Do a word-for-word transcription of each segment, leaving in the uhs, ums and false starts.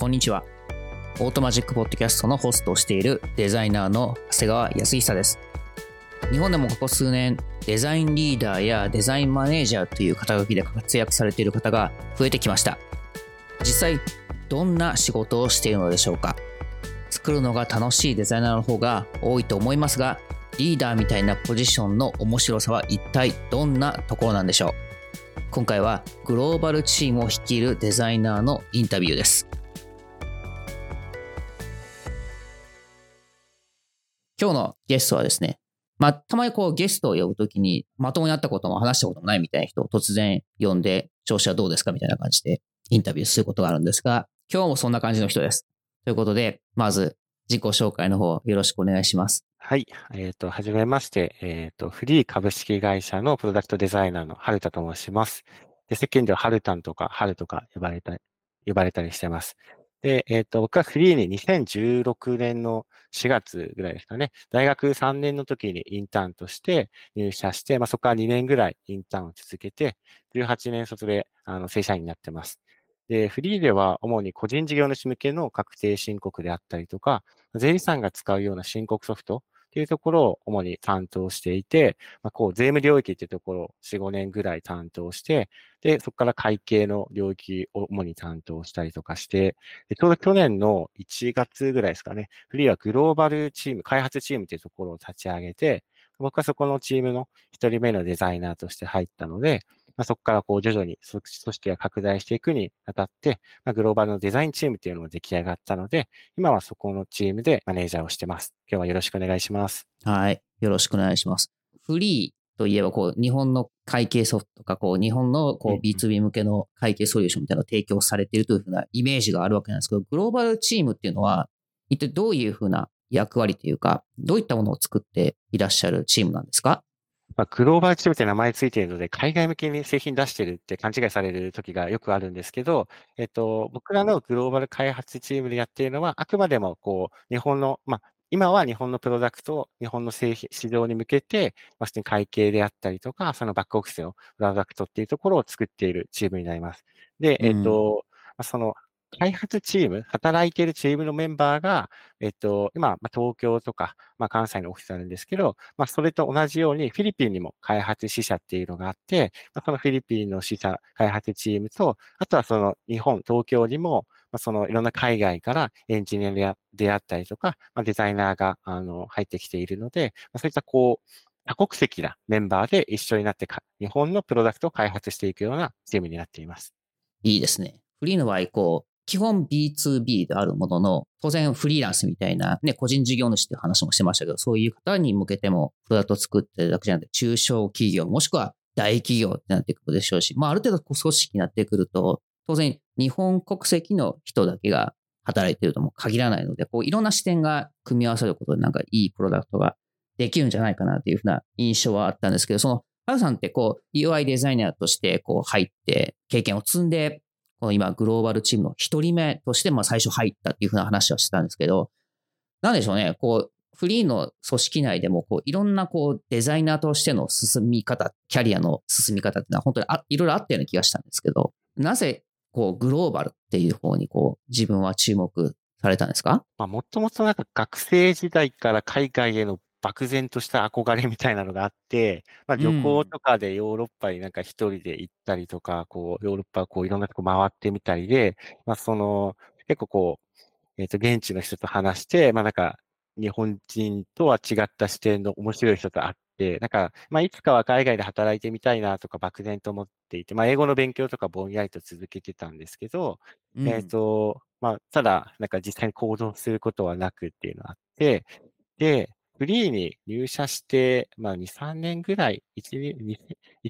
こんにちは。オートマジックポッドキャストのホストをしているデザイナーの長谷川康久です。日本でもここ数年、デザインリーダーやデザインマネージャーという肩書きで活躍されている方が増えてきました。実際、どんな仕事をしているのでしょうか。作るのが楽しいデザイナーの方が多いと思いますが、リーダーみたいなポジションの面白さは一体どんなところなんでしょう。今回はグローバルチームを率いるデザイナーのインタビューです。今日のゲストはですね、まあ、たまにこうゲストを呼ぶときにまともに会ったことも話したこともないみたいな人を突然呼んで、調子はどうですかみたいな感じでインタビューすることがあるんですが、今日もそんな感じの人です。ということで、まず自己紹介の方よろしくお願いします。はい、えっと、はじめまして、えっと、フリー株式会社のプロダクトデザイナーの春田と申します。で、世間では春田とか春とか呼ばれたり、呼ばれたりしてます。で、えっと、僕はフリーににせんじゅうろくねんのしがつぐらいですかね、大学さんねんの時にインターンとして入社して、まあ、そこからにねんぐらいインターンを続けて、じゅうはちねん卒であの正社員になってます。で、フリーでは主に個人事業主向けの確定申告であったりとか、税理士さんが使うような申告ソフトというところを主に担当していて、まあ、こう税務領域というところをよん、ごねんぐらい担当して、で、そこから会計の領域を主に担当したりとかして、で、ちょうど去年のいちがつぐらいですかね、フリーはグローバルチーム、開発チームというところを立ち上げて、僕はそこのチームのひとりめのデザイナーとして入ったので、まあ、そこからこう徐々に組織が拡大していくにあたって、まあ、グローバルのデザインチームというのも出来上がったので、今はそこのチームでマネージャーをしてます。今日はよろしくお願いします。はい。よろしくお願いします。フリーといえばこう日本の会計ソフトとかこう日本のこう ビーツービー 向けの会計ソリューションみたいなのを提供されているというふうなイメージがあるわけなんですけど、グローバルチームっていうのは一体どういうふうな役割というか、どういったものを作っていらっしゃるチームなんですか？まあ、グローバルチームって名前ついているので、海外向けに製品出してるって勘違いされる時がよくあるんですけど、えっと、僕らのグローバル開発チームでやっているのは、あくまでもこう、日本の、まあ、今は日本のプロダクトを日本の製品、市場に向けて、まあ、普通に会計であったりとか、そのバックオフィスのプロダクトっていうところを作っているチームになります。で、えっと、うん、その、開発チーム、働いているチームのメンバーが、えっと、今、まあ、東京とか、まあ、関西のオフィスあるんですけど、まあ、それと同じようにフィリピンにも開発支社っていうのがあって、まあ、そのフィリピンの支社、開発チームと、あとはその日本、東京にも、まあ、そのいろんな海外からエンジニアであったりとか、まあ、デザイナーがあの入ってきているので、まあ、そういったこう、多国籍なメンバーで一緒になってか、日本のプロダクトを開発していくようなチームになっています。いいですね。フリーの場合、こう、基本 ビーツービー であるものの、当然フリーランスみたいな、ね、個人事業主っていう話もしてましたけど、そういう方に向けてもプロダクトを作ってるだけじゃなくて、中小企業もしくは大企業ってなってくるでしょうし、まあ、ある程度組織になってくると、当然日本国籍の人だけが働いてるとも限らないので、こういろんな視点が組み合わさることで、なんかいいプロダクトができるんじゃないかなというふうな印象はあったんですけど、そのハルさんってこう ユーアイ デザイナーとしてこう入って経験を積んで、今グローバルチームの一人目としてまあ最初入ったっていうふうな話はしてたんですけど、なんでしょうね、こうフリーの組織内でもこういろんなこうデザイナーとしての進み方、キャリアの進み方っていうのは本当にあいろいろあったような気がしたんですけど、なぜこうグローバルっていう方にこう自分は注目されたんですか？まあ、もともとなんか学生時代から海外への漠然とした憧れみたいなのがあって、まあ、旅行とかでヨーロッパになんか一人で行ったりとか、うん、こう、ヨーロッパこういろんなとこ回ってみたりで、まあその、結構こう、えっと、現地の人と話して、まあなんか、日本人とは違った視点の面白い人と会って、なんか、まあいつかは海外で働いてみたいなとか漠然と思っていて、まあ英語の勉強とかぼんやりと続けてたんですけど、うん、えっと、まあただ、なんか実際に行動することはなくっていうのがあって、で、フリーに入社して、まあ、に、さんねんぐらい、いち、に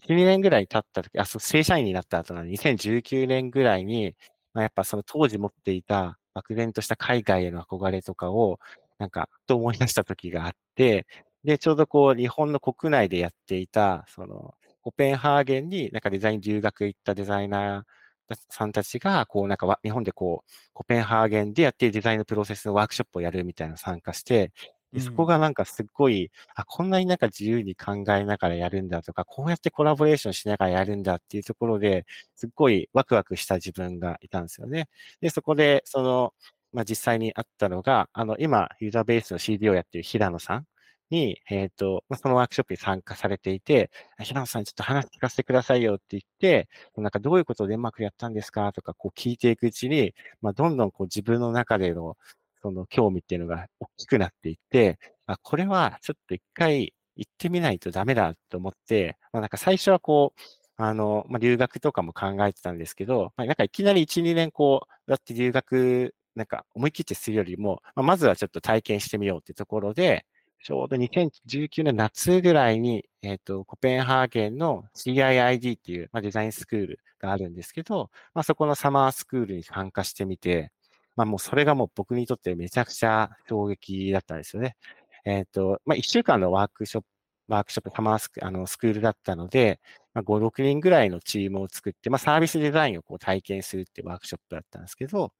ねんぐらい経った時、あ、そう、正社員になった後なので、にせんじゅうきゅうねんぐらいに、まあ、やっぱその当時持っていた、漠然とした海外への憧れとかを、なんか、と思い出した時があって、で、ちょうどこう、日本の国内でやっていた、その、コペンハーゲンになんかデザイン留学行ったデザイナー、さんたちが、こう、なんか、日本でこう、コペンハーゲンでやっているデザインのプロセスのワークショップをやるみたいなのを参加して、で、うそこん。がなんかすっごい、あ、こんなになんか自由に考えながらやるんだとか、こうやってコラボレーションしながらやるんだっていうところで、すっごいワクワクした自分がいたんですよね。で、そこで、その、まあ、実際にあったのが、あの、今、ユーザーベースの シーディー をやっている平野さんに、えっと、まあそのワークショップに参加されていて、あ平野さんちょっと話聞かせてくださいよって言って、なんかどういうことでうまくやったんですかとか、こう聞いていくうちに、まあ、どんどんこう自分の中での、その興味っていうのが大きくなっていって、あ、これはちょっと一回行ってみないとダメだと思って、まあ、なんか最初はこう、あの、まあ、留学とかも考えてたんですけど、まあ、なんかいきなりいち、にねんこう、だって留学、なんか思い切ってするよりも、まあ、まずはちょっと体験してみようってところで、ちょうどにせんじゅうきゅうねん夏ぐらいに、えっと、コペンハーゲンの シーアイアイディー っていう、まあ、デザインスクールがあるんですけど、まあ、そこのサマースクールに参加してみて、まあ、もうそれがもう僕にとってめちゃくちゃ衝撃だったんですよね。えっと、まあ、いっしゅうかんのワークショップ、ワークショップ、サマースク、あの、スクールだったので、まあ、ご、ろくにんぐらいのチームを作って、まあ、サービスデザインをこう体験するってワークショップだったんですけど、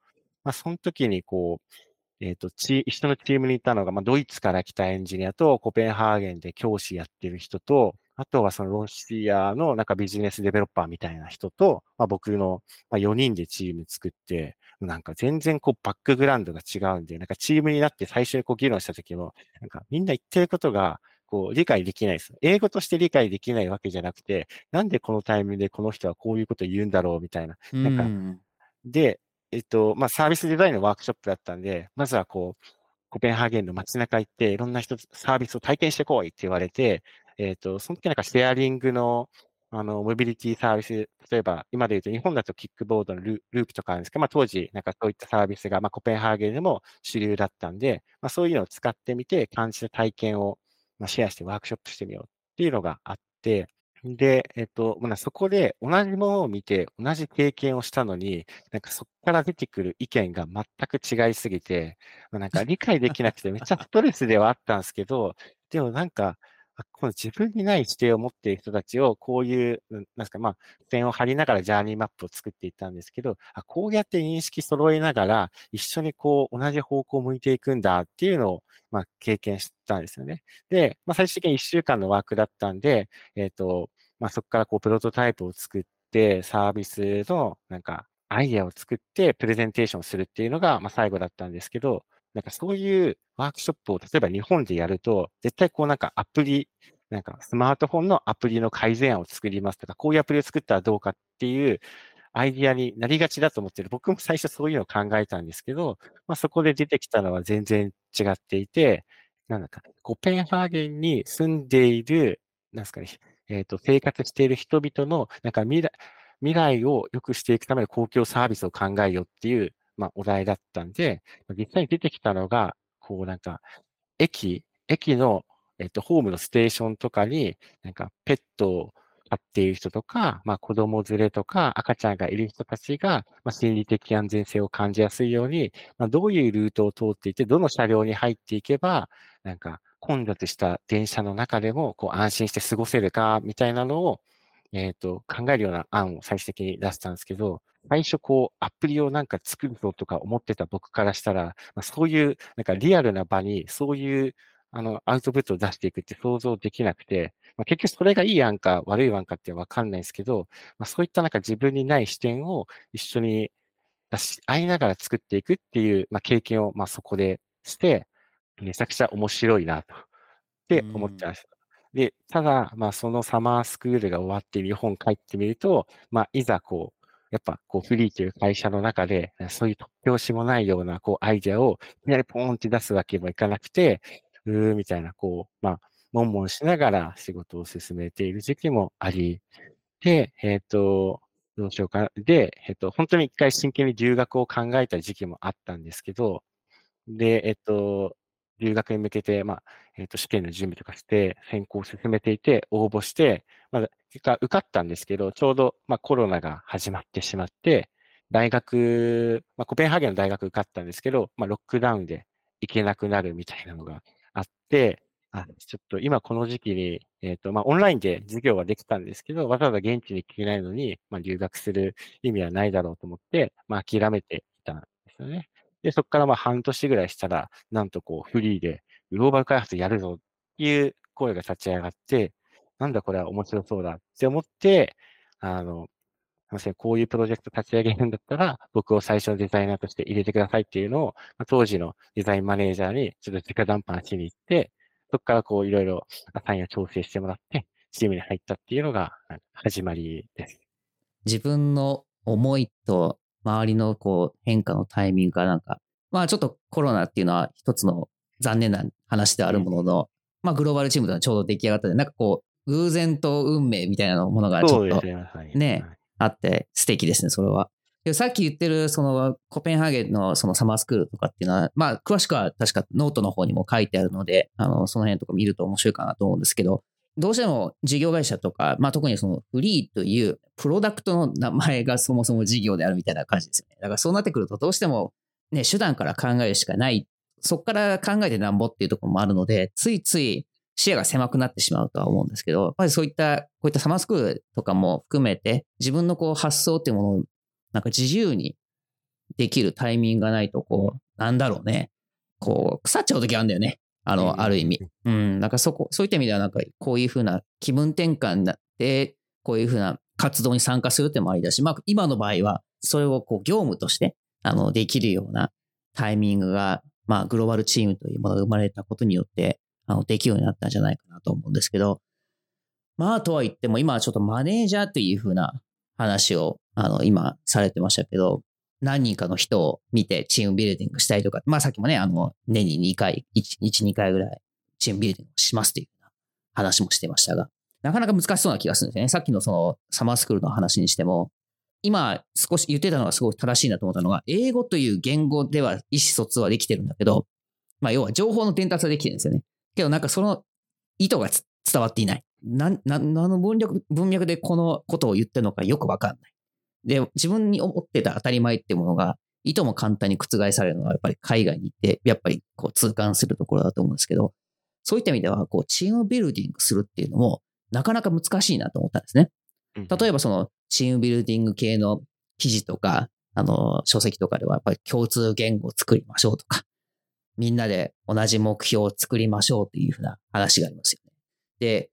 まあ、その時にこう、えっと、チ、一緒のチームにいたのが、まあ、ドイツから来たエンジニアと、コペンハーゲンで教師やってる人と、あとはそのロシアのなんかビジネスデベロッパーみたいな人と、まあ、僕のまあよにんでチーム作って、なんか全然こうバックグラウンドが違うんで、なんかチームになって最初にこう議論した時も、なんかみんな言ってることがこう理解できないです。英語として理解できないわけじゃなくて、なんでこのタイミングでこの人はこういうことを言うんだろうみたいな。うなんか、ん。で、えっと、まあ、サービスデザインのワークショップだったんで、まずはこう、コペンハーゲンの街中行って、いろんな人、サービスを体験してこいって言われて、えっと、その時なんかシェアリングの、あの、モビリティサービス、例えば、今で言うと日本だとキックボードのル、ループとかあるんですけど、まあ、当時、なんかそういったサービスが、まあ、コペンハーゲンでも主流だったんで、まあ、そういうのを使ってみて、感じた体験を、まあ、シェアしてワークショップしてみようっていうのがあって、で、えっと、まあ、そこで同じものを見て、同じ経験をしたのに、なんかそこから出てくる意見が全く違いすぎて、まあ、なんか理解できなくて、めっちゃストレスではあったんですけど、でもなんか、あこの自分にない視点を持っている人たちを、こういう、うんなんですか、まあ、点を張りながらジャーニーマップを作っていったんですけど、あ、こうやって認識揃えながら、一緒にこう、同じ方向を向いていくんだっていうのを、まあ、経験したんですよね。で、まあ、最終的にいっしゅうかんのワークだったんで、えっと、まあ、そこからこう、プロトタイプを作って、サービスの、なんか、アイデアを作って、プレゼンテーションをするっていうのが、まあ、最後だったんですけど、なんかそういうワークショップを例えば日本でやると、絶対こうなんかアプリ、なんかスマートフォンのアプリの改善案を作りますとか、こういうアプリを作ったらどうかっていうアイディアになりがちだと思ってる。僕も最初そういうのを考えたんですけど、まあ、そこで出てきたのは全然違っていて、なんだか、コペンハーゲンに住んでいる、なんですかね、えっと、生活している人々の、なんか未来、未来を良くしていくための公共サービスを考えようっていう、まあ、お題だったんで、実際に出てきたのが、こうなんか、駅、駅の、えっと、ホームのステーションとかに、なんか、ペットを飼っている人とか、まあ、子供連れとか、赤ちゃんがいる人たちが、まあ、心理的安全性を感じやすいように、まあ、どういうルートを通っていて、どの車両に入っていけば、なんか、混雑した電車の中でも、こう、安心して過ごせるか、みたいなのを、えっと、考えるような案を最終的に出したんですけど、最初こう、アプリをなんか作るぞとか思ってた僕からしたら、まあ、そういう、なんかリアルな場に、そういう、あの、アウトプットを出していくって想像できなくて、まあ、結局それがいい案か悪い案かってわかんないですけど、まあ、そういったなんか自分にない視点を一緒に出し合いながら作っていくっていう、まあ、経験を、まあ、そこでして、めちゃくちゃ面白いなと、っうて思ってまん。した。で、ただ、まあ、そのサマースクールが終わって日本帰ってみると、まあ、いざこう、やっぱこう、フリーという会社の中で、そういう突拍子もないような、こう、アイデアを、いきなりポーンって出すわけにもいかなくて、うーんみたいな、こう、まあ、悶々しながら仕事を進めている時期もあり、で、えっと、どうしようかな。で、えっと、本当に一回真剣に留学を考えた時期もあったんですけど、で、えっと、留学に向けて、まあ、えっと、試験の準備とかして、選考を進めていて、応募して、まあ、結果受かったんですけど、ちょうど、まあ、コロナが始まってしまって、大学、まあ、コペンハーゲンの大学受かったんですけど、まあ、ロックダウンで行けなくなるみたいなのがあって、あ、ちょっと今この時期に、えっと、まあ、オンラインで授業はできたんですけど、わざわざ現地に行けないのに、まあ、留学する意味はないだろうと思って、まあ、諦めていたんですよね。で、そこからまあ半年ぐらいしたら、なんとこうフリーでグローバル開発やるぞっていう声が立ち上がって、なんだこれは面白そうだって思って、あの、こういうプロジェクト立ち上げるんだったら、僕を最初のデザイナーとして入れてくださいっていうのを、当時のデザインマネージャーにちょっと直談判しに行って、そこからこういろいろアサインを調整してもらって、チームに入ったっていうのが始まりです。自分の思いと周りのこう変化のタイミングがなんか、まあちょっとコロナっていうのは一つの残念な話であるものの、うん、まあグローバルチームというのはちょうど出来上がったで、なんかこう偶然と運命みたいなものがちょっとね、ね、はい、あって素敵ですね、それは。さっき言ってるそのコペンハーゲンのそのサマースクールとかっていうのは、まあ詳しくは確かノートの方にも書いてあるので、あのその辺とか見ると面白いかなと思うんですけど、どうしても事業会社とか、まあ、特にそのフリーというプロダクトの名前がそもそも事業であるみたいな感じですよね。だからそうなってくるとどうしても、ね、手段から考えるしかない。そこから考えてなんぼっていうところもあるので、ついつい視野が狭くなってしまうとは思うんですけど、やっぱりそういった、こういったサマースクールとかも含めて自分のこう発想っていうものをなんか自由にできるタイミングがないと、こう、なんだろうね。こう、腐っちゃう時あるんだよね。あの、ある意味。うん。なんかそこ、そういった意味では、なんかこういうふうな気分転換になって、こういうふうな活動に参加するってもありだし、まあ今の場合は、それをこう業務として、あの、できるようなタイミングが、まあグローバルチームというものが生まれたことによって、あの、できるようになったんじゃないかなと思うんですけど、まあとは言っても、今はちょっとマネージャーというふうな話を、あの、今されてましたけど、何人かの人を見てチームビルディングしたいとか、まあさっきもね、あの、年ににかい、いち、にかいぐらいチームビルディングしますという話もしてましたが、なかなか難しそうな気がするんですよね。さっきのそのサマースクールの話にしても、今少し言ってたのがすごく正しいなと思ったのが、英語という言語では意思疎通はできてるんだけど、まあ要は情報の伝達はできてるんですよね。けどなんかその意図が伝わっていない。な、な、何の文脈、文脈でこのことを言ってるのかよくわかんない。で、自分に思ってた当たり前ってものが、いとも簡単に覆されるのは、やっぱり海外に行って、やっぱりこう痛感するところだと思うんですけど、そういった意味では、こう、チームビルディングするっていうのも、なかなか難しいなと思ったんですね。例えば、その、チームビルディング系の記事とか、あの、書籍とかでは、やっぱり共通言語を作りましょうとか、みんなで同じ目標を作りましょうというふうな話がありますよね。で、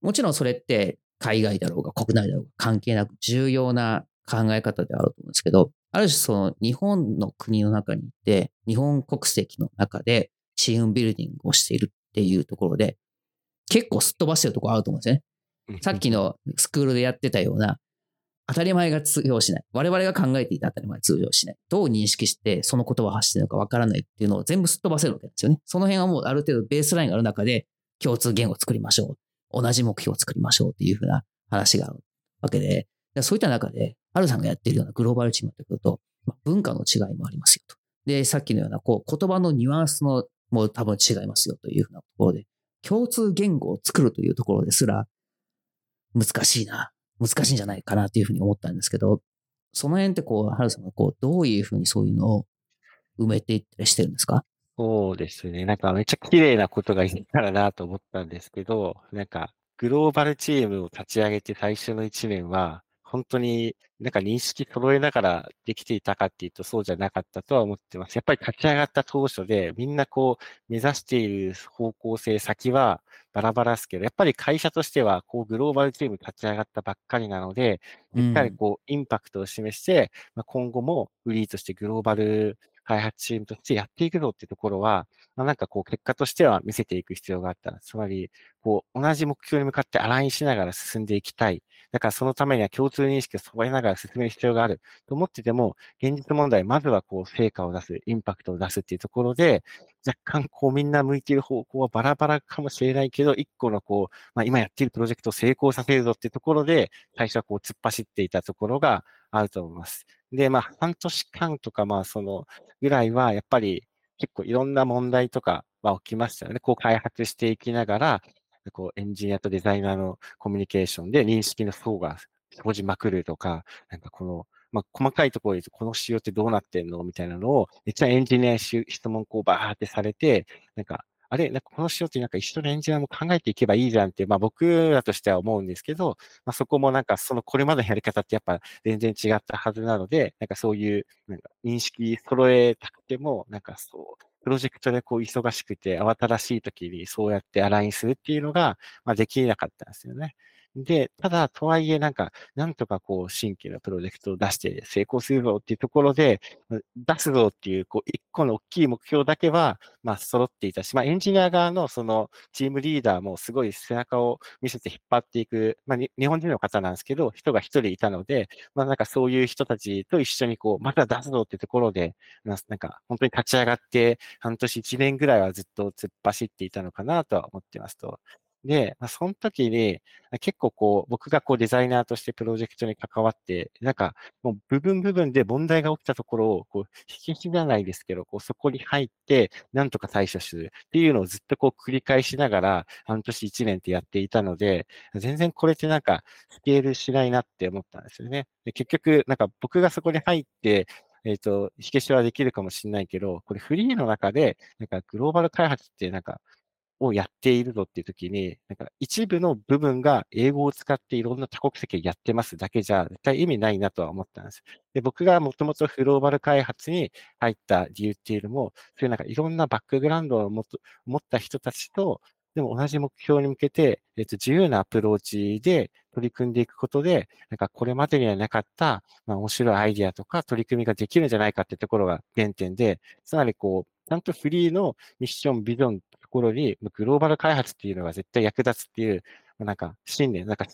もちろんそれって、海外だろうが国内だろうが関係なく重要な考え方であると思うんですけど、ある種その日本の国の中にいて、日本国籍の中でチームビルディングをしているっていうところで、結構すっ飛ばしてるところあると思うんですね。さっきのスクールでやってたような、当たり前が通用しない。我々が考えていた当たり前が通用しない。どう認識してその言葉を発しているのかわからないっていうのを全部すっ飛ばせるわけですよね。その辺はもうある程度ベースラインがある中で共通言語を作りましょう。同じ目標を作りましょうっていうふうな話があるわけで、そういった中で、ハルさんがやっているようなグローバルチームということと、文化の違いもありますよと。で、さっきのようなこう言葉のニュアンスのもう多分違いますよというふうなところで、共通言語を作るというところですら、難しいな、難しいんじゃないかなというふうに思ったんですけど、その辺ってこう、ハルさんがこう、どういうふうにそういうのを埋めていったりしてるんですか？そうですね。なんかめっちゃ綺麗なことが言えたらなと思ったんですけど、なんかグローバルチームを立ち上げて最初の一年は、本当になんか認識揃えながらできていたかっていうとそうじゃなかったとは思ってます。やっぱり立ち上がった当初でみんなこう目指している方向性先はバラバラですけど、やっぱり会社としてはこうグローバルチーム立ち上がったばっかりなので、しっかりこうインパクトを示して、まあ、今後もフリーとしてグローバル開発チームとしてやっていくぞっていうところは、まあ、なんかこう結果としては見せていく必要があった。つまり、こう同じ目標に向かってアラインしながら進んでいきたい。だからそのためには共通認識をそばえながら進める必要があると思ってても、現実問題、まずはこう成果を出す、インパクトを出すっていうところで、若干こうみんな向いている方向はバラバラかもしれないけど、一個のこう、まあ今やっているプロジェクトを成功させるぞっていうところで、最初はこう突っ走っていたところがあると思います。で、まあ、半年間とか、まあ、そのぐらいは、やっぱり結構いろんな問題とかは起きましたよね。こう開発していきながら、こうエンジニアとデザイナーのコミュニケーションで認識の層が生じまくるとか、なんかこの、まあ、細かいところでこの仕様ってどうなってんのみたいなのを、めっちゃエンジニアに質問こうバーってされて、なんか、あれなんかこの仕様ってなんか一緒のエンジニアも考えていけばいいじゃんって、まあ僕らとしては思うんですけど、まあそこもなんかそのこれまでのやり方ってやっぱ全然違ったはずなので、なんかそういうなんか認識揃えたくても、なんかそう、プロジェクトでこう忙しくて慌ただしい時にそうやってアラインするっていうのが、まあ、できなかったんですよね。で、ただ、とはいえ、なんか、なんとかこう、新規のプロジェクトを出して成功するぞっていうところで、出すぞっていう、こう、一個の大きい目標だけは、まあ、揃っていたし、まあ、エンジニア側の、その、チームリーダーもすごい背中を見せて引っ張っていく、まあ、日本人の方なんですけど、人が一人いたので、まあ、なんかそういう人たちと一緒にこう、また出すぞっていうところで、なんか、本当に立ち上がって、半年一年ぐらいはずっと突っ走っていたのかなとは思ってますと。で、まあ、その時に、結構こう、僕がこうデザイナーとしてプロジェクトに関わって、なんか、もう部分部分で問題が起きたところを、こう、引き継がないですけど、こう、そこに入って、なんとか対処するっていうのをずっとこう繰り返しながら、半年一年ってやっていたので、全然これってなんか、スケールしないなって思ったんですよね。で、結局、なんか僕がそこに入って、えっと、火消しはできるかもしれないけど、これフリーの中で、なんかグローバル開発ってなんか、をやっているぞっていう時に、なんか一部の部分が英語を使っていろんな多国籍やってますだけじゃ絶対意味ないなとは思ったんです。で、僕がもともとグローバル開発に入った理由っていうのも、そういうなんかいろんなバックグラウンドを持った人たちと、でも同じ目標に向けて、えっと、自由なアプローチで取り組んでいくことで、なんかこれまでにはなかった、まあ面白いアイディアとか取り組みができるんじゃないかってところが原点で、つまりこう、ちゃんとフリーのミッション、ビジョン、ところにグローバル開発っていうのが絶対役立つっていうなんか信念、なんか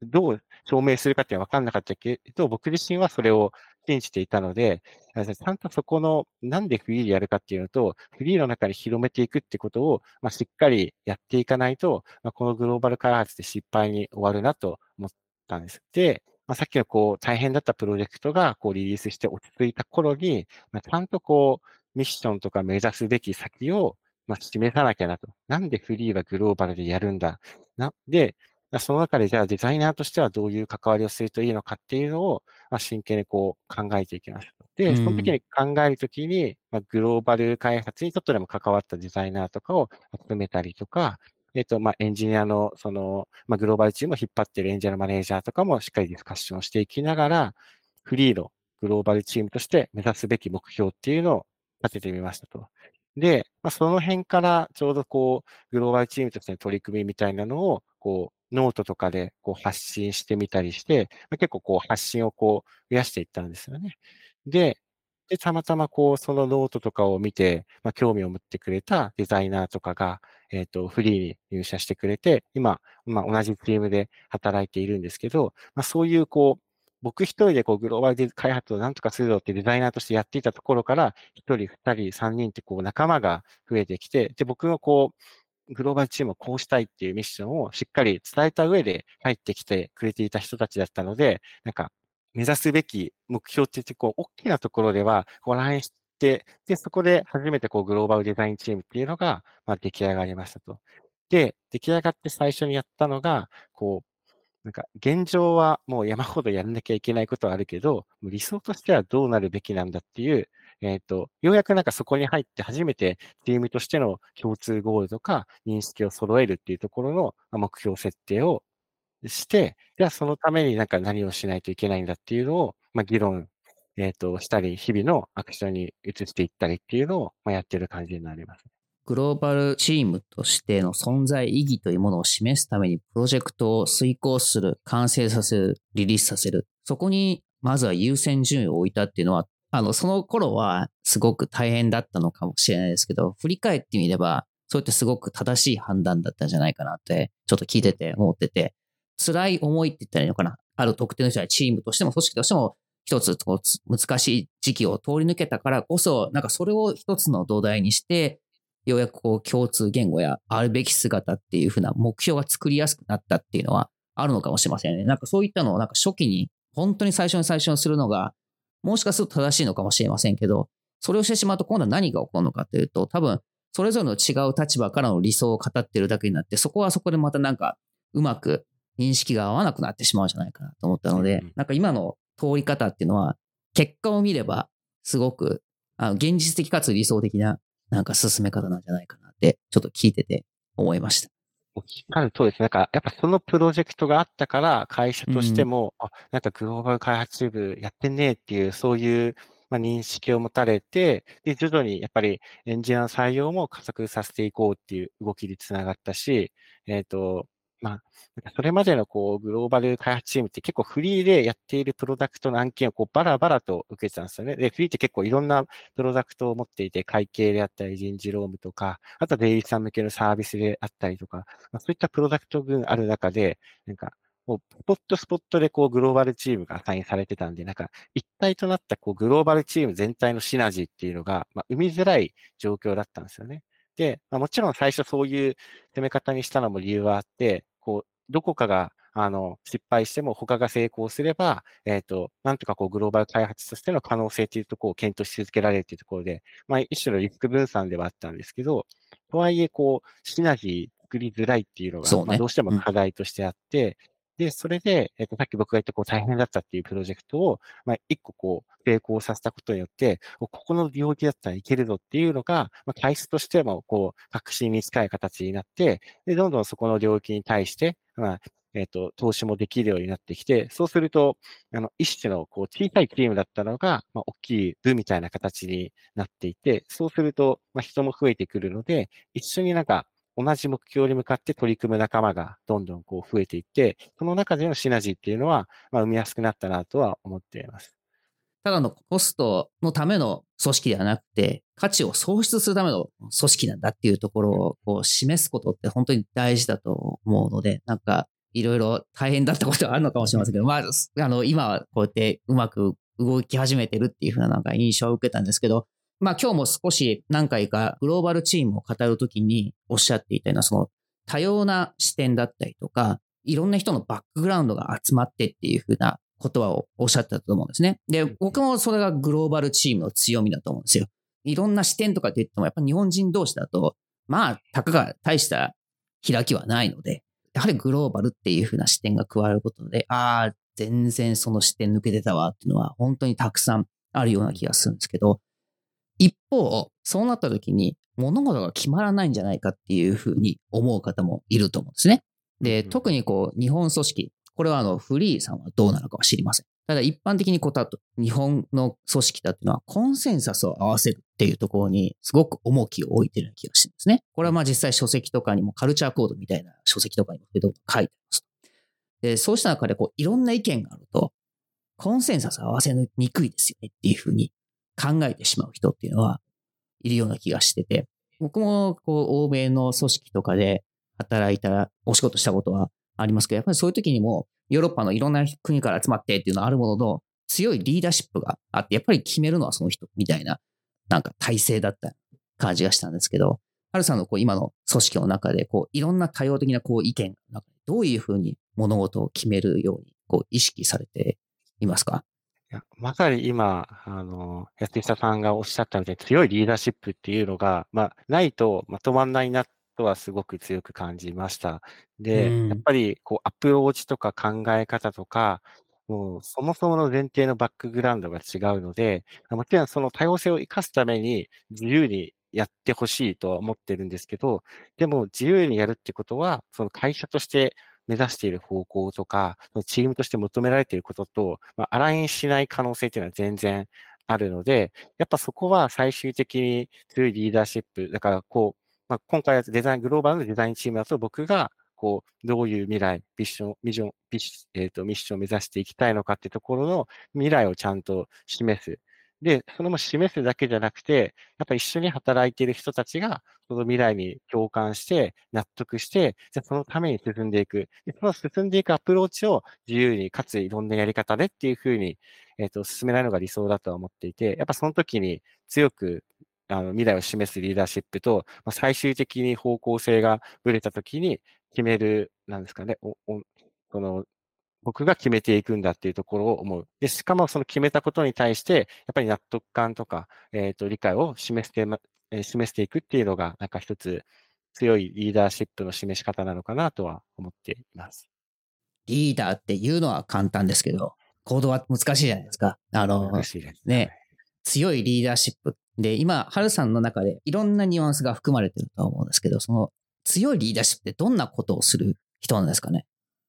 どう証明するかっていうのは分かんなかったけど、僕自身はそれを信じていたので、ちゃんとそこのなんでフリーでやるかっていうのと、フリーの中に広めていくってことを、まあ、しっかりやっていかないと、まあ、このグローバル開発で失敗に終わるなと思ったんです。で、まあ、さっきのこう大変だったプロジェクトがこうリリースして落ち着いた頃に、まあ、ちゃんとこうミッションとか目指すべき先をまあ、示さなきゃなと。なんでフリーはグローバルでやるんだ。な、で、その中でじゃあデザイナーとしてはどういう関わりをするといいのかっていうのを、まあ、真剣にこう考えていきます。で、その時に考えるときに、まあ、グローバル開発にちょっとでも関わったデザイナーとかを集めたりとか、えっと、まあ、エンジニアの、その、まあ、グローバルチームを引っ張っているエンジニアのマネージャーとかもしっかりディスカッションしていきながら、フリーのグローバルチームとして目指すべき目標っていうのを立ててみましたと。で、まあ、その辺からちょうどこう、グローバルチームとしての取り組みみたいなのを、こう、ノートとかでこう発信してみたりして、まあ、結構こう、発信をこう、増やしていったんですよね。で、でたまたまこう、そのノートとかを見て、まあ、興味を持ってくれたデザイナーとかが、えっと、フリーに入社してくれて、今、まあ、同じチームで働いているんですけど、まあ、そういうこう、僕一人でこうグローバル開発をなんとかするぞってデザイナーとしてやっていたところから、一人、二人、三人ってこう仲間が増えてきて、で、僕がこう、グローバルチームをこうしたいっていうミッションをしっかり伝えた上で入ってきてくれていた人たちだったので、なんか、目指すべき目標って言って、こう、大きなところでは、こう、ラインして、で、そこで初めてこう、グローバルデザインチームっていうのが、まあ、出来上がりましたと。で、出来上がって最初にやったのが、こう、なんか現状はもう山ほどやらなきゃいけないことはあるけど、理想としてはどうなるべきなんだっていう、えっと、ようやくなんかそこに入って初めてチームとしての共通ゴールとか認識を揃えるっていうところの目標設定をして、じゃあそのためになんか何をしないといけないんだっていうのを、まあ、議論、えっと、したり、日々のアクションに移していったりっていうのをまあやってる感じになります。グローバルチームとしての存在意義というものを示すためにプロジェクトを遂行する、完成させる、リリースさせる。そこにまずは優先順位を置いたっていうのは、あの、その頃はすごく大変だったのかもしれないですけど、振り返ってみれば、そういったすごく正しい判断だったんじゃないかなって、ちょっと聞いてて思ってて、辛い思いって言ったらいいのかな。ある特定の人はチームとしても組織としても、一つこう難しい時期を通り抜けたからこそ、なんかそれを一つの土台にして、ようやくこう共通言語やあるべき姿っていう風な目標が作りやすくなったっていうのはあるのかもしれませんね。なんかそういったのをなんか初期に本当に最初に最初にするのがもしかすると正しいのかもしれませんけど、それをしてしまうと今度は何が起こるのかというと、多分それぞれの違う立場からの理想を語ってるだけになって、そこはそこでまたなんかうまく認識が合わなくなってしまうんじゃないかなと思ったので、なんか今の通り方っていうのは結果を見ればすごくあの現実的かつ理想的ななんか進め方なんじゃないかなって、ちょっと聞いてて思いました。おっしゃる通りです。なんか、やっぱそのプロジェクトがあったから、会社としても、うん、あ、なんかグローバル開発チームやってねえっていう、そういう、まあ、認識を持たれて、で、徐々にやっぱりエンジニアの採用も加速させていこうっていう動きにつながったし、えっと、まあ、それまでのこうグローバル開発チームって結構フリーでやっているプロダクトの案件をこうバラバラと受けてたんですよね。で、フリーって結構いろんなプロダクトを持っていて、会計であったり、人事労務とか、あとは税理士さん向けのサービスであったりとか、まあ、そういったプロダクト群ある中で、なんか、もうスポットスポットでこうグローバルチームがアサインされてたんで、なんか一体となったこうグローバルチーム全体のシナジーっていうのが、まあ、生みづらい状況だったんですよね。で、まあ、もちろん最初そういう攻め方にしたのも理由はあって、こうどこかがあの失敗しても他が成功すれば、えっと、なんとかこうグローバル開発としての可能性というところを検討し続けられるというところで、まあ、一種のリスク分散ではあったんですけど、とはいえこうシナジー作りづらいっていうのが、そうね、まあどうしても課題としてあって、うんで、それで、えっと、さっき僕が言った、こう、大変だったっていうプロジェクトを、まあ、一個こう、成功させたことによって、ここの領域だったらいけるぞっていうのが、まあ、体質としても、こう、確信に近い形になって、で、どんどんそこの領域に対して、まあ、えっと、投資もできるようになってきて、そうすると、あの、一種の、こう、小さいチームだったのが、まあ、大きい部みたいな形になっていて、そうすると、まあ、人も増えてくるので、一緒になんか、同じ目標に向かって取り組む仲間がどんどんこう増えていって、その中でのシナジーっていうのは、まあ、生みやすくなったなとは思っています。ただのコストのための組織ではなくて、価値を創出するための組織なんだっていうところをこう示すことって本当に大事だと思うので、なんかいろいろ大変だったことはあるのかもしれませんけど、まあ、あの今はこうやってうまく動き始めてるっていうふうななんか印象を受けたんですけど、まあ今日も少し何回かグローバルチームを語るときにおっしゃっていたようなその多様な視点だったりとかいろんな人のバックグラウンドが集まってっていうふうな言葉をおっしゃってたと思うんですね。で、僕もそれがグローバルチームの強みだと思うんですよ。いろんな視点とかって言ってもやっぱ日本人同士だとまあたかが大した開きはないのでやはりグローバルっていうふうな視点が加わることでああ全然その視点抜けてたわっていうのは本当にたくさんあるような気がするんですけど一方、そうなった時に物事が決まらないんじゃないかっていうふうに思う方もいると思うんですね。で、特にこう、日本組織、これはあの、フリーさんはどうなのかは知りません。ただ一般的にこう、日本の組織だっていうのはコンセンサスを合わせるっていうところにすごく重きを置いてるような気がしてるんですね。これはまあ実際書籍とかにもカルチャーコードみたいな書籍とかにもどんどん書いてます。で、そうした中でこう、いろんな意見があると、コンセンサスを合わせにくいですよねっていうふうに考えてしまう人っていうのはいるような気がしてて、僕もこう欧米の組織とかで働いたらお仕事したことはありますけど、やっぱりそういう時にもヨーロッパのいろんな国から集まってっていうのはあるものの強いリーダーシップがあって、やっぱり決めるのはその人みたいななんか体制だった感じがしたんですけど、ハルさんのこう今の組織の中でこういろんな多様的なこう意見の中でどういうふうに物事を決めるようにこう意識されていますか？いやまさに今、あの、安久さんがおっしゃったみたいに強いリーダーシップっていうのが、まあ、ないとまとまんないなとはすごく強く感じました。で、うん、やっぱり、こう、アプローチとか考え方とか、もう、そもそもの前提のバックグラウンドが違うので、もちろんその多様性を生かすために自由にやってほしいとは思ってるんですけど、でも自由にやるってことは、その会社として、目指している方向とか、チームとして求められていることと、まあ、アラインしない可能性というのは全然あるので、やっぱそこは最終的に強いリーダーシップ、だからこう、まあ、今回はデザイン、グローバルのデザインチームだと僕が、こう、どういう未来、ビッション、ビジョン、ビッション、えっと、ミッションを目指していきたいのかってところの未来をちゃんと示す。で、それも示すだけじゃなくて、やっぱ一緒に働いている人たちが、その未来に共感して、納得して、じゃあそのために進んでいく。で、その進んでいくアプローチを自由に、かついろんなやり方でっていうふうに、えっと、進めないのが理想だとは思っていて、やっぱその時に強く、あの、未来を示すリーダーシップと、まあ、最終的に方向性がぶれた時に決める、なんですかね、お、お、その、僕が決めていくんだっていうところを思う。で、しかもその決めたことに対して、やっぱり納得感とか、えっと、理解を示して、えー、示していくっていうのが、なんか一つ強いリーダーシップの示し方なのかなとは思っています。リーダーっていうのは簡単ですけど、行動は難しいじゃないですか。あの、難しいですね。ね、強いリーダーシップ。で、今、ハルさんの中でいろんなニュアンスが含まれてるとは思うんですけど、その強いリーダーシップってどんなことをする人なんですかね？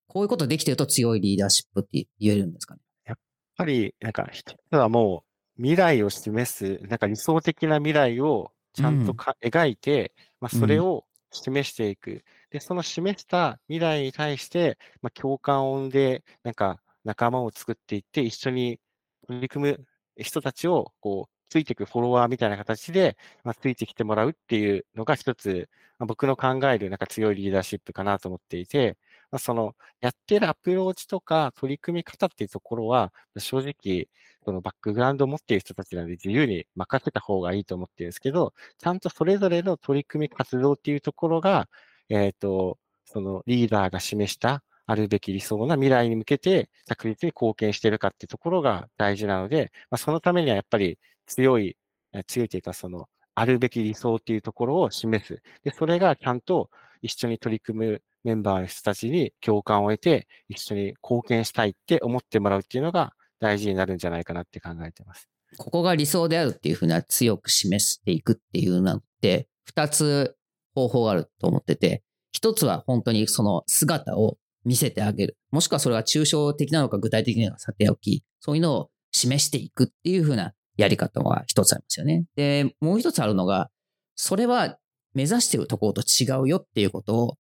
こういうことできてると強いリーダーシップって言えるんですかね？やっぱり、なんか一つはもう、未来を示す、なんか理想的な未来をちゃんとか、うん、描いて、まあ、それを示していく、うん。で、その示した未来に対して、まあ、共感を生んで、なんか仲間を作っていって、一緒に取り組む人たちを、こう、ついていくフォロワーみたいな形で、まあ、ついてきてもらうっていうのが一つ、まあ、僕の考えるなんか強いリーダーシップかなと思っていて、まあ、そのやってるアプローチとか取り組み方っていうところは、正直そのバックグラウンドを持っている人たちなので自由に任せた方がいいと思ってるんですけど、ちゃんとそれぞれの取り組み活動っていうところが、えっと、そのリーダーが示したあるべき理想な未来に向けて確実に貢献しているかっていうところが大事なので、まあ、そのためにはやっぱり強い、強いというか、その、あるべき理想というところを示す。で、それがちゃんと一緒に取り組むメンバーの人たちに共感を得て、一緒に貢献したいって思ってもらうっていうのが大事になるんじゃないかなって考えてます。ここが理想であるっていうふうな強く示していくっていうのって、二つ方法があると思ってて、一つは本当にその姿を見せてあげる。もしくはそれが抽象的なのか具体的なのかさておき、そういうのを示していくっていうふうなやり方は一つありますよね。で、もう一つあるのが、それは目指しているところと違うよっていうことを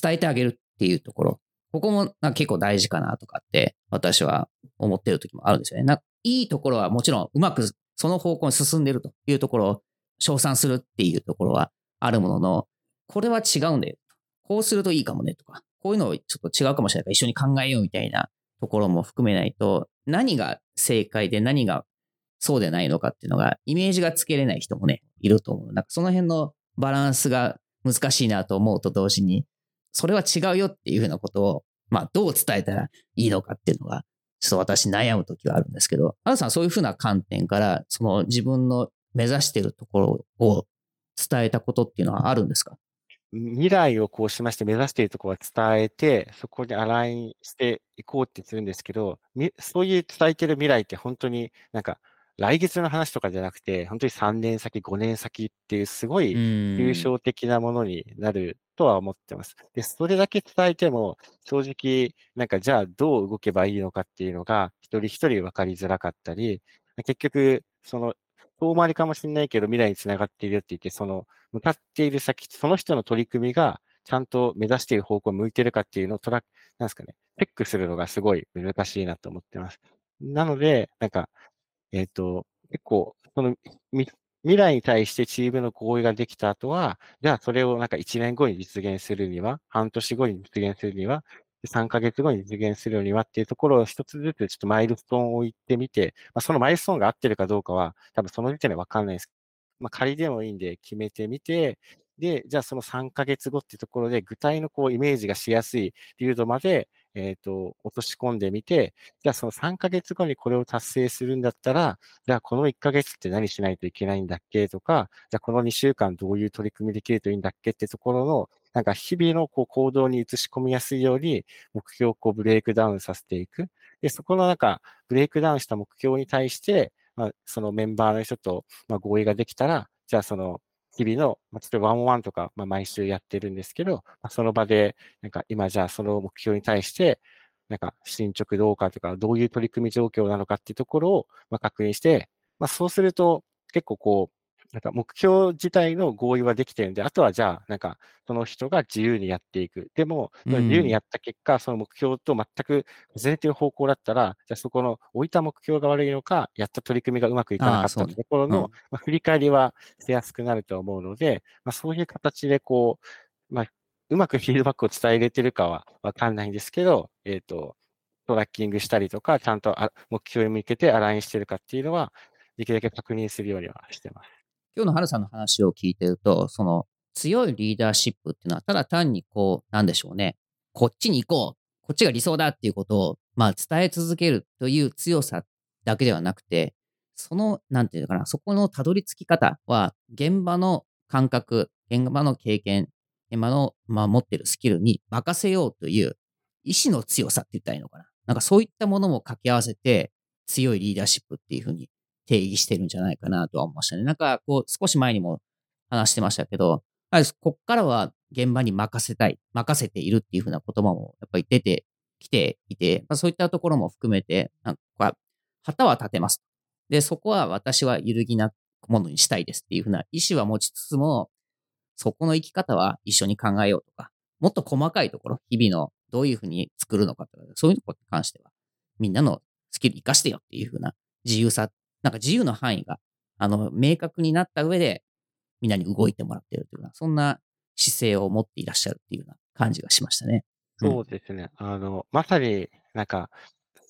伝えてあげるっていうところ。ここもなんか結構大事かなとかって私は思っている時もあるんですよね。なんかいいところはもちろんうまくその方向に進んでいるというところを称賛するっていうところはあるものの、これは違うんだよ。こうするといいかもねとか、こういうのをちょっと違うかもしれないから一緒に考えようみたいなところも含めないと、何が正解で何がそうでないのかっていうのがイメージがつけれない人もねいると思う。なんかその辺のバランスが難しいなと思うと同時に、それは違うよっていうふうなことをまあどう伝えたらいいのかっていうのがちょっと私悩むときはあるんですけど、アルさんそういうふうな観点からその自分の目指しているところを伝えたことっていうのはあるんですか？未来をこうしまして目指しているところは伝えて、そこにアラインしていこうってするんですけど、そういう伝えてる未来って本当になんか来月の話とかじゃなくて、本当にさんねんさき、ごねんさきっていうすごい抽象的なものになるとは思ってます。で、それだけ伝えても、正直、なんかじゃあどう動けばいいのかっていうのが、一人一人分かりづらかったり、結局、その、遠回りかもしれないけど未来につながっているよって言って、その、向かっている先、その人の取り組みが、ちゃんと目指している方向を向いているかっていうのをトラック、なんですかね、チェックするのがすごい難しいなと思ってます。なので、なんか、えっと、結構、その、未来に対してチームの合意ができた後は、じゃあそれをなんかいちねんごに実現するには、半年後に実現するには、さんかげつごに実現するにはっていうところを一つずつちょっとマイルストーンを置いてみて、まあ、そのマイルストーンが合ってるかどうかは、多分その時点でわかんないですけど、まあ、仮でもいいんで決めてみて、で、じゃあそのさんかげつごっていうところで具体のこうイメージがしやすい流度まで、えっと、落とし込んでみて、じゃあそのさんかげつごにこれを達成するんだったら、じゃあこのいっかげつって何しないといけないんだっけとか、じゃあこのにしゅうかんどういう取り組みできるといいんだっけってところの、なんか日々のこう行動に移し込みやすいように、目標をこうブレイクダウンさせていく。で、そこのなんか、ブレイクダウンした目標に対して、まあ、そのメンバーの人とまあ合意ができたら、じゃあその、日々の、まあ、ちょっとワンオンワンとか、まあ、毎週やってるんですけど、まあ、その場で、なんか今じゃあその目標に対して、なんか進捗どうかとか、どういう取り組み状況なのかっていうところをまあ確認して、まあ、そうすると結構こう、なんか目標自体の合意はできてるんで、あとはじゃあ、なんかその人が自由にやっていく。でも、自由にやった結果、その目標と全くずれてる方向だったら、じゃあそこの置いた目標が悪いのか、やった取り組みがうまくいかなかったところの、まあ、振り返りはしやすくなると思うので、まあ、そういう形でこう、まあ、うまくフィードバックを伝えれてるかはわかんないんですけど、えっと、トラッキングしたりとか、ちゃんと目標に向けてアラインしてるかっていうのは、できるだけ確認するようにはしてます。今日のハルさんの話を聞いてると、その強いリーダーシップっていうのはただ単にこう、なんでしょうね。こっちに行こう。こっちが理想だっていうことを、まあ伝え続けるという強さだけではなくて、その、なんていうのかな、そこのたどり着き方は、現場の感覚、現場の経験、現場の、まあ、持ってるスキルに任せようという意志の強さって言ったらいいのかな。なんかそういったものも掛け合わせて、強いリーダーシップっていうふうに定義してるんじゃないかなとは思いましたね。なんかこう少し前にも話してましたけど、こっからは現場に任せたい、任せているっていうふうな言葉もやっぱり出てきていて、まあ、そういったところも含めて、なんか旗は立てます。で、そこは私は揺るぎなものにしたいですっていうふうな意思は持ちつつも、そこの生き方は一緒に考えようとか、もっと細かいところ、日々のどういうふうに作るのかとか、そういうところに関しては、みんなのスキル生かしてよっていうふうな自由さ、なんか自由の範囲が、あの、明確になった上で、みんなに動いてもらっているというような、そんな姿勢を持っていらっしゃるっていうような感じがしましたね。うん、そうですね。あの、まさになんか、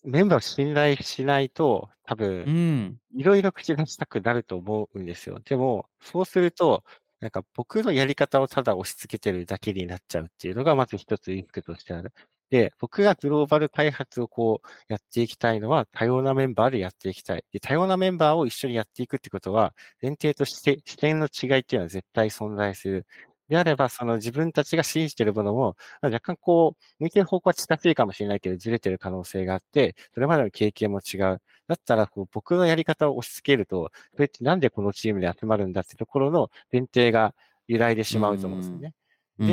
メンバーを信頼しないと、多分、いろいろ口出したくなると思うんですよ。でも、そうすると、なんか僕のやり方をただ押し付けてるだけになっちゃうっていうのが、まず一つリスクとしてある。で、僕がグローバル開発をこうやっていきたいのは、多様なメンバーでやっていきたい。で、多様なメンバーを一緒にやっていくってことは、前提として視点の違いっていうのは絶対存在する。であれば、その自分たちが信じているものも、若干こう、向いてる方向は近しいかもしれないけど、ずれてる可能性があって、それまでの経験も違う。だったら、こう、僕のやり方を押し付けると、それってなんでこのチームで集まるんだってところの前提が揺らいでしまうと思うんですよね。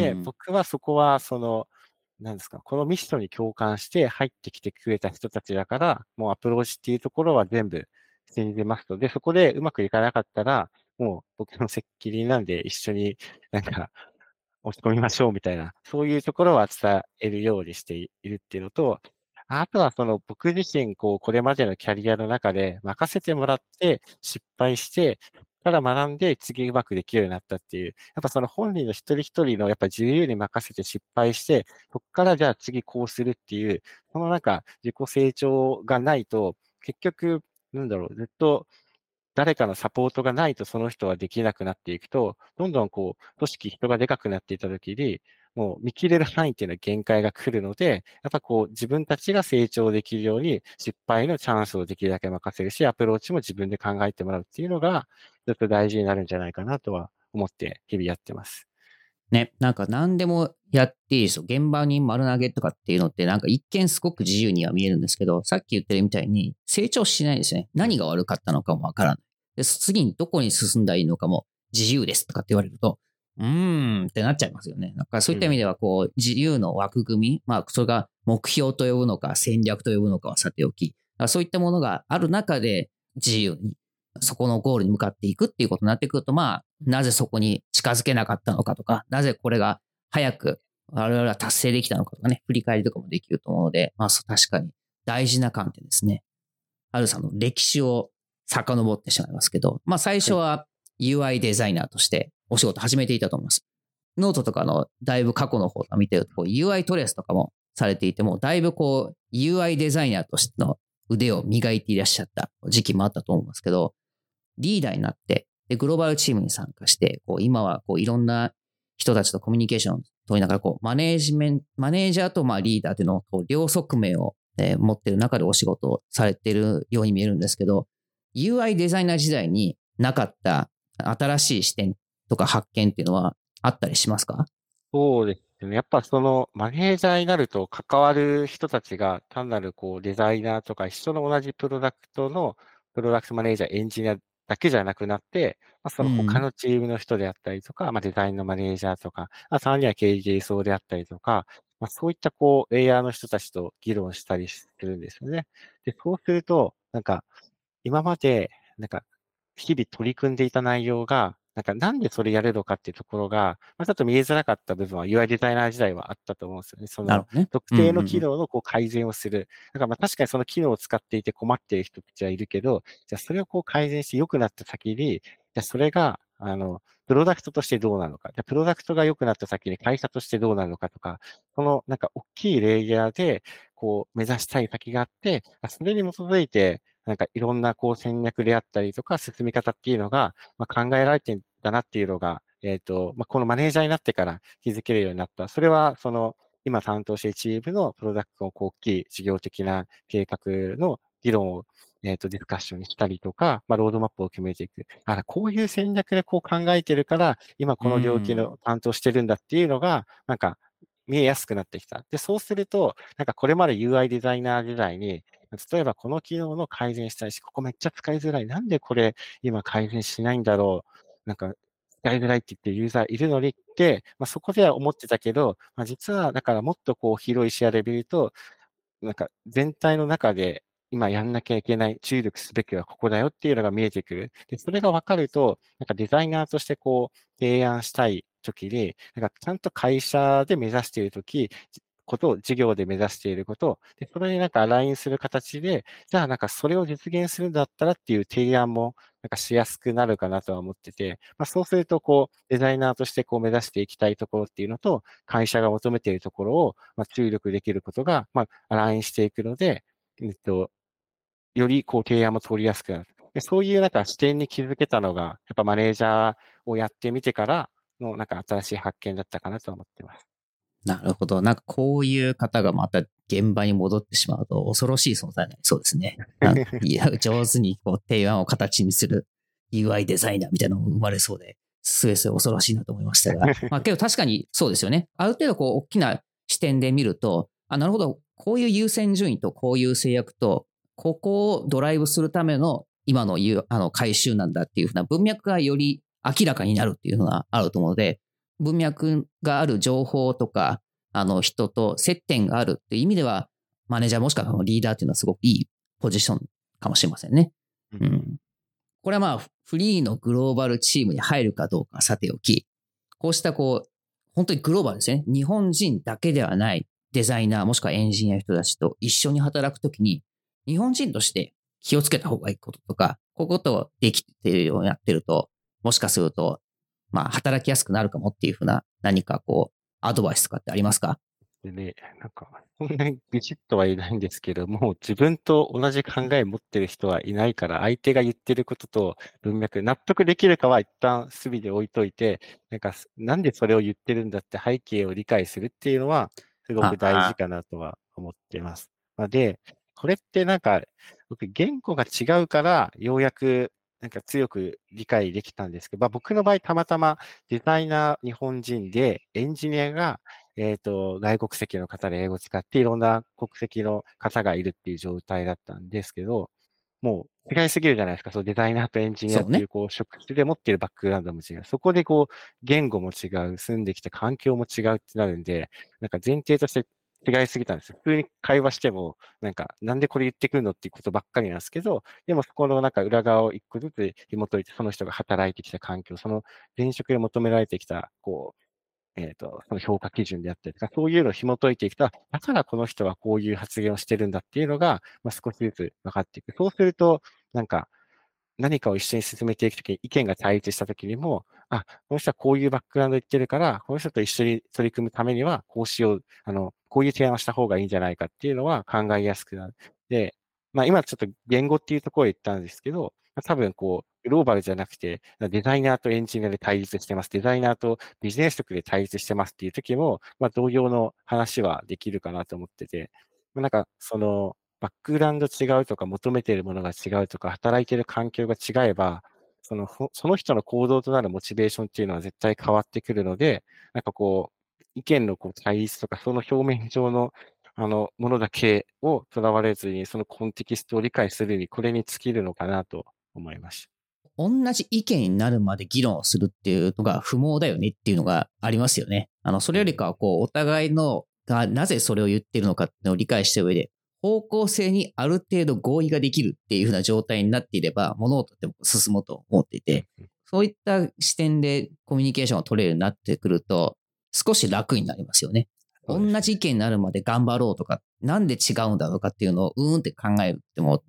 で、僕はそこは、その、なんですか、このミッションに共感して入ってきてくれた人たちだから、もうアプローチっていうところは全部信じますので、そこでうまくいかなかったら、もう僕の責任なんで一緒になんか落ち込みましょうみたいな、そういうところは伝えるようにしているっていうのと、あとはその僕自身こうこれまでのキャリアの中で任せてもらって失敗して、から学んで次うまくできるようになったっていう、やっぱその本人の一人一人のやっぱ自由に任せて失敗して、そこからじゃあ次こうするっていう、そのなんか自己成長がないと結局なんだろう、ずっと誰かのサポートがないとその人はできなくなっていくと、どんどんこう、組織、人がでかくなっていたときに、もう見切れる範囲っていうのは限界が来るので、やっぱこう、自分たちが成長できるように、失敗のチャンスをできるだけ任せるし、アプローチも自分で考えてもらうっていうのが、ずっと大事になるんじゃないかなとは思って、日々やってます。ね、なんか何でもやっていいですよ。現場に丸投げとかっていうのって、なんか一見すごく自由には見えるんですけど、さっき言ってるみたいに、成長しないですね。何が悪かったのかもわからない。で、次にどこに進んだらいいのかも自由ですとかって言われると、うーんってなっちゃいますよね。なんかそういった意味では、こう、自由の枠組み、まあ、それが目標と呼ぶのか、戦略と呼ぶのかはさておき、そういったものがある中で自由に、そこのゴールに向かっていくっていうことになってくると、まあ、なぜそこに近づけなかったのかとか、なぜこれが早く我々は達成できたのかとかね、振り返りとかもできると思うので、まあ、確かに大事な観点ですね。ハルさんの歴史を遡ってしまいますけど、まあ最初は ユーアイ デザイナーとしてお仕事始めていたと思います。ノートとかのだいぶ過去の方を見てると、こう ユーアイ トレースとかもされていても、だいぶこう ユーアイ デザイナーとしての腕を磨いていらっしゃった時期もあったと思うんですけど、リーダーになって、で、グローバルチームに参加して、こう今はこういろんな人たちとコミュニケーションを取りながら、こうマネージメント、マネージャーとまあリーダーというのをこう両側面を、えー、持ってる中でお仕事をされているように見えるんですけど、ユーアイ デザイナー時代になかった新しい視点とか発見っていうのはあったりしますか？そうですね。やっぱそのマネージャーになると関わる人たちが単なるこうデザイナーとか一緒の同じプロダクトのプロダクトマネージャー、エンジニアだけじゃなくなって、まあ、その他のチームの人であったりとか、うん、まあ、デザインのマネージャーとか、あさらには経営層であったりとか、まあ、そういったこうレイヤーの人たちと議論したりするんですよね。で、そうするとなんか今まで、なんか、日々取り組んでいた内容が、なんか、なんでそれやるのかっていうところが、まあ、ちょっと見えづらかった部分は、ユーアイ デザイナー時代はあったと思うんですよね。その、特定の機能のこう改善をする。だから、まあ、確かにその機能を使っていて困っている人たちはいるけど、じゃあ、それをこう改善して良くなった先に、じゃあ、それが、あの、プロダクトとしてどうなのか。プロダクトが良くなった先に会社としてどうなのかとか、このなんか大きいレイヤーで、こう目指したい先があって、それに基づいて、なんかいろんなこう戦略であったりとか進み方っていうのが、まあ、考えられてんだなっていうのが、えっと、まあ、このマネージャーになってから気づけるようになった。それはその、今担当しているチームのプロダクトのこう大きい事業的な計画の議論をえっと、ディスカッションにしたりとか、まあ、ロードマップを決めていく。あ、こういう戦略でこう考えてるから、今この領域の担当してるんだっていうのが、なんか見えやすくなってきた。で、そうすると、なんかこれまで ユーアイ デザイナー時代に、例えばこの機能の改善したいし、ここめっちゃ使いづらい。なんでこれ今改善しないんだろう。なんか使いづらいって言ってユーザーいるのにって、まあ、そこでは思ってたけど、まあ、実はだからもっとこう広い視野で見ると、なんか全体の中で、今やんなきゃいけない、注力すべきはここだよっていうのが見えてくる。で、それが分かると、なんかデザイナーとしてこう、提案したいときに、なんかちゃんと会社で目指しているとき、ことを、事業で目指していることを、で、それになんかアラインする形で、じゃあなんかそれを実現するんだったらっていう提案も、なんかしやすくなるかなとは思ってて、まあ、そうすると、こう、デザイナーとしてこう目指していきたいところっていうのと、会社が求めているところを、まあ、注力できることが、まあ、アラインしていくので、えっと、よりこう提案も通りやすくなる。で、そういうなんか視点に気づけたのが、やっぱマネージャーをやってみてからの、なんか新しい発見だったかなと思ってます。なるほど。なんかこういう方がまた現場に戻ってしまうと恐ろしい存在になりそうですね。いや、上手にこう提案を形にする ユーアイ デザイナーみたいなのも生まれそうで、すえすえ恐ろしいなと思いましたが。まあけど確かにそうですよね。ある程度こう大きな視点で見ると、あ、なるほど、こういう優先順位とこういう制約と、ここをドライブするための今の言うあの回収なんだっていうふうな文脈がより明らかになるっていうのがあると思うので、文脈がある情報とか、あの人と接点があるっていう意味では、マネージャーもしくはリーダーっていうのはすごくいいポジションかもしれませんね。うん。これはまあ、フリーのグローバルチームに入るかどうかさておき、こうしたこう、本当にグローバルですね。日本人だけではないデザイナーもしくはエンジニアの人たちと一緒に働くときに、日本人として気をつけた方がいいこととか、こういうことをできてるようになってると、もしかすると、まあ、働きやすくなるかもっていうふうな、何かこう、アドバイスとかってありますか？でね、なんか、そんなにビシッとは言えないんですけども、自分と同じ考え持ってる人はいないから、相手が言ってることと文脈、納得できるかは一旦隅で置いといて、なんか、なんでそれを言ってるんだって背景を理解するっていうのは、すごく大事かなとは思ってます。で、これってなんか、僕、言語が違うから、ようやく、なんか強く理解できたんですけど、まあ、僕の場合たまたまデザイナー日本人でエンジニアが、えーと、外国籍の方で英語使っていろんな国籍の方がいるっていう状態だったんですけど、もう違いすぎるじゃないですか。そう、デザイナーとエンジニアっていうこう職種で持っているバックグラウンドも違う。そこでこう言語も違う、住んできた環境も違うってなるんで、なんか前提として違いすぎたんですよ。普通に会話しても、なんか、なんでこれ言ってくるのっていうことばっかりなんですけど、でもそこのなんか裏側を一個ずつ紐解いて、その人が働いてきた環境、その前職で求められてきた、こう、えっと、その評価基準であったりとか、そういうのを紐解いてきた、だからこの人はこういう発言をしてるんだっていうのが、まあ、少しずつ分かっていく。そうすると、なんか、何かを一緒に進めていくときに、意見が対立したときにも、あ、この人はこういうバックグラウンド言ってるから、この人と一緒に取り組むためには、こうしよう、あの、こういう提案をした方がいいんじゃないかっていうのは考えやすくなる。で、まあ今ちょっと言語っていうところを言ったんですけど、多分こう、グローバルじゃなくて、デザイナーとエンジニアで対立してます。デザイナーとビジネス職で対立してますっていうときも、まあ同様の話はできるかなと思ってて、なんかその、バックグラウンド違うとか求めているものが違うとか働いている環境が違えばその、その人の行動となるモチベーションっていうのは絶対変わってくるので、なんかこう意見のこう対立とかその表面上のあのものだけをとらわれずにそのコンテキストを理解するにこれに尽きるのかなと思いました。同じ意見になるまで議論をするっていうのが不毛だよねっていうのがありますよね。あのそれよりかはこうお互いのがなぜそれを言ってるのかっていうのを理解した上で。方向性にある程度合意ができるっていう風な状態になっていれば物事って進もうと思っていて、そういった視点でコミュニケーションを取れるようになってくると少し楽になりますよね。同じ意見になるまで頑張ろうとか、なんで違うんだろうかっていうのをうーんって考えても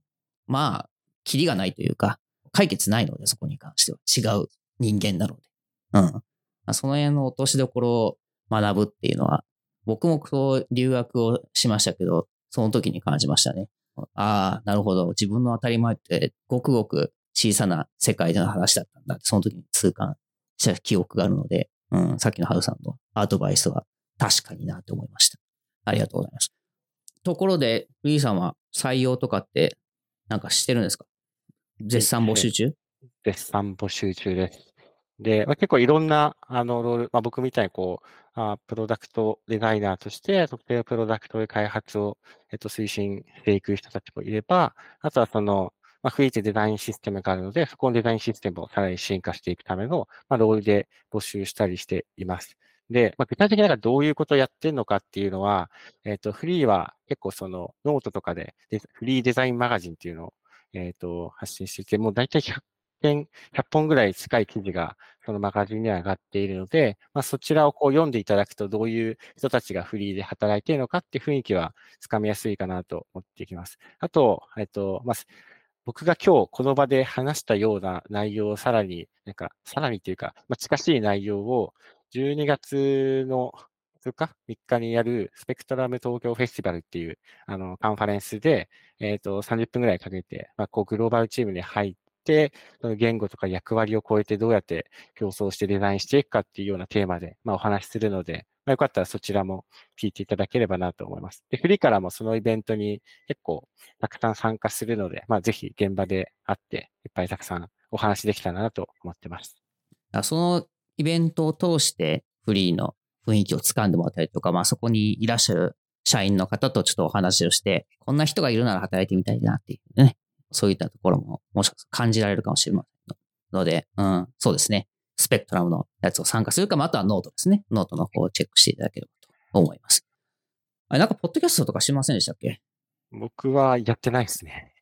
まあキリがないというか解決ないので、そこに関しては違う人間なので、うん、その辺の落としどころを学ぶっていうのは僕もそう留学をしましたけど。その時に感じましたね。ああ、なるほど。自分の当たり前ってごくごく小さな世界での話だったんだって、その時に痛感した記憶があるので、うん、さっきのハルさんのアドバイスは確かになと思いました。ありがとうございます。ところで、ルイさんは採用とかってなんかしてるんですか？絶賛募集中？絶賛募集中です。で、まあ、結構いろんな、あの、ロール、まあ、僕みたいにこう、あプロダクトデザイナーとして、特定のプロダクトで開発を、えっと、推進していく人たちもいれば、あとはその、まあ、フリーでデザインシステムがあるので、そこのデザインシステムをさらに進化していくための、まあ、ロールで募集したりしています。で、まあ、具体的になんかどういうことをやってるのかっていうのは、えっと、フリーは結構そのノートとかで、でフリーデザインマガジンっていうのを、えっと、発信していて、もう大体ひゃっけん、ひゃっぽんぐらい近い記事がそのマガジンには上がっているので、まあ、そちらをこう読んでいただくとどういう人たちがフリーで働いているのかっていう雰囲気はつかみやすいかなと思っていきます。あと、えっと、まあ、僕が今日この場で話したような内容をさらに、なんか、さらにというか、まあ、近しい内容をじゅうにがつのふつか、みっかにやるスペクトラム東京フェスティバルっていうあのカンファレンスで、えっと、さんじゅっぷんぐらいかけて、まあ、こうグローバルチームに入って、言語とか役割を超えてどうやって競争してデザインしていくかっていうようなテーマで、まあ、お話しするので、まあ、よかったらそちらも聞いていただければなと思います。で、フリーからもそのイベントに結構たくさん参加するので、まあ、ぜひ現場で会っていっぱいたくさんお話できたらなと思ってます。そのイベントを通してフリーの雰囲気をつかんでもらったりとか、まあ、そこにいらっしゃる社員の方とちょっとお話をして、こんな人がいるなら働いてみたいなっていうね、そういったところももしかしたら感じられるかもしれませんので、うん、そうですね、スペクトラムのやつを参加するか、まあ、あとはノートですね、ノートの方をチェックしていただければと思います。あれ、なんかポッドキャストとかしませんでしたっけ？僕はやってないですね。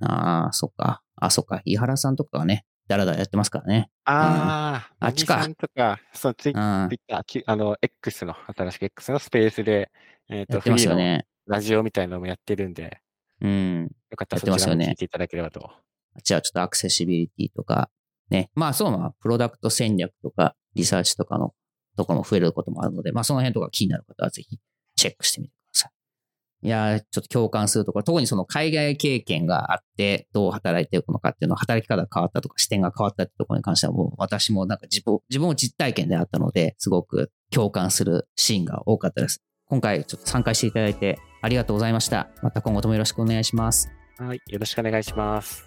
ああ、そっか、あ、そっか、井原さんとかはね、だらだらやってますからね。ああ、うん、あっちか。とかそのツイッ、うん、ツイッター、あの X の新しく X のスペースで、えっ、ー、と、ね、フリーのラジオみたいなのもやってるんで、うん、よかったらそちらも聞いていただければと。ね、じゃあちょっとアクセシビリティとかね、まあそうまあプロダクト戦略とかリサーチとかのところも増えることもあるので、まあその辺とか気になる方はぜひチェックしてみてください。いやー、ちょっと共感するところ、特にその海外経験があってどう働いていくのかっていうのは、働き方が変わったとか視点が変わったってところに関しては、もう私もなんか自分自分も実体験であったので、すごく共感するシーンが多かったです。今回ちょっと参加していただいてありがとうございました。また今後ともよろしくお願いします。はい、よろしくお願いします。